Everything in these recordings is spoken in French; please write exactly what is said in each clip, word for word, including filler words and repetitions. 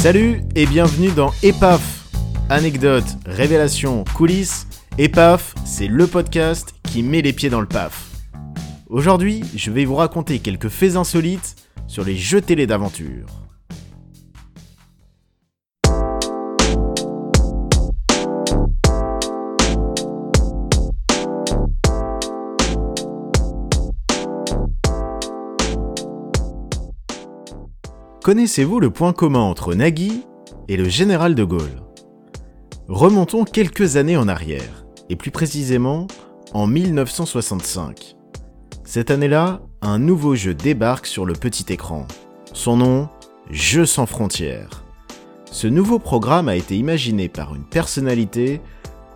Salut et bienvenue dans E P A F, anecdotes, révélations, coulisses. E P A F, c'est le podcast qui met les pieds dans le paf. Aujourd'hui, je vais vous raconter quelques faits insolites sur les jeux télé d'aventure. Connaissez-vous le point commun entre Nagui et le Général de Gaulle ? Remontons quelques années en arrière, et plus précisément en mille neuf cent soixante-cinq. Cette année-là, un nouveau jeu débarque sur le petit écran. Son nom, Jeux sans frontières. Ce nouveau programme a été imaginé par une personnalité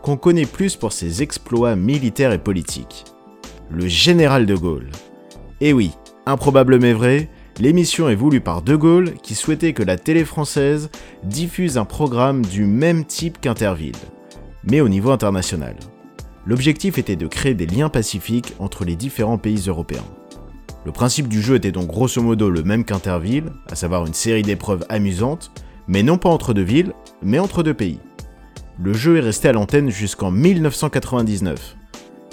qu'on connaît plus pour ses exploits militaires et politiques. Le Général de Gaulle. Et oui, improbable mais vrai, l'émission est voulue par De Gaulle qui souhaitait que la télé française diffuse un programme du même type qu'Interville, mais au niveau international. L'objectif était de créer des liens pacifiques entre les différents pays européens. Le principe du jeu était donc grosso modo le même qu'Interville, à savoir une série d'épreuves amusantes, mais non pas entre deux villes, mais entre deux pays. Le jeu est resté à l'antenne jusqu'en mille neuf cent quatre-vingt-dix-neuf,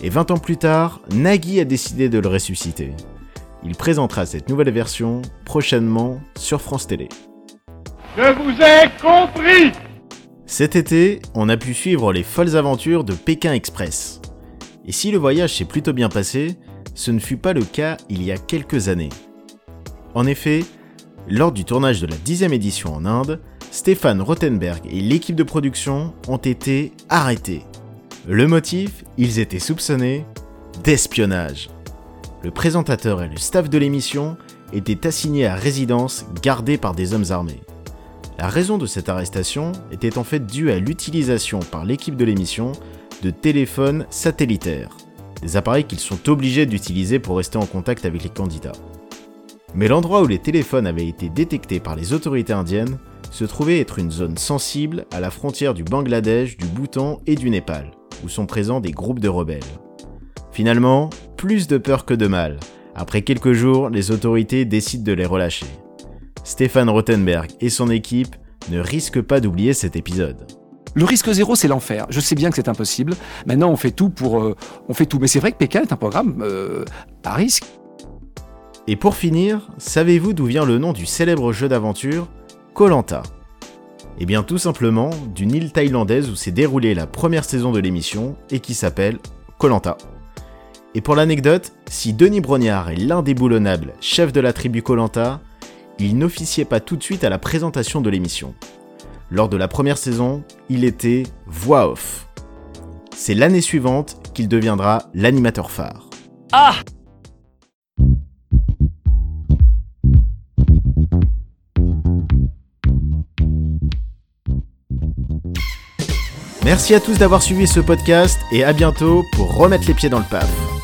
et vingt ans plus tard, Nagui a décidé de le ressusciter. Il présentera cette nouvelle version prochainement sur France Télé. Je vous ai compris! Cet été, on a pu suivre les folles aventures de Pékin Express. Et si le voyage s'est plutôt bien passé, ce ne fut pas le cas il y a quelques années. En effet, lors du tournage de la dixième édition en Inde, Stéphane Rotenberg et l'équipe de production ont été arrêtés. Le motif, ils étaient soupçonnés d'espionnage. Le présentateur et le staff de l'émission étaient assignés à résidence gardée par des hommes armés. La raison de cette arrestation était en fait due à l'utilisation par l'équipe de l'émission de téléphones satellitaires, des appareils qu'ils sont obligés d'utiliser pour rester en contact avec les candidats. Mais l'endroit où les téléphones avaient été détectés par les autorités indiennes se trouvait être une zone sensible à la frontière du Bangladesh, du Bhoutan et du Népal, où sont présents des groupes de rebelles. Finalement, plus de peur que de mal. Après quelques jours, les autorités décident de les relâcher. Stéphane Rotenberg et son équipe ne risquent pas d'oublier cet épisode. Le risque zéro, c'est l'enfer. Je sais bien que c'est impossible. Maintenant, on fait tout pour... Euh, on fait tout. Mais c'est vrai que Pékin est un programme euh, à risque. Et pour finir, savez-vous d'où vient le nom du célèbre jeu d'aventure Koh-Lanta ? Eh bien, tout simplement, d'une île thaïlandaise où s'est déroulée la première saison de l'émission et qui s'appelle Koh-Lanta. Et pour l'anecdote, si Denis Brognard est l'indéboulonnable chef de la tribu Koh-Lanta, il n'officiait pas tout de suite à la présentation de l'émission. Lors de la première saison, il était voix off. C'est l'année suivante qu'il deviendra l'animateur phare. Ah ! Merci à tous d'avoir suivi ce podcast et à bientôt pour remettre les pieds dans le paf.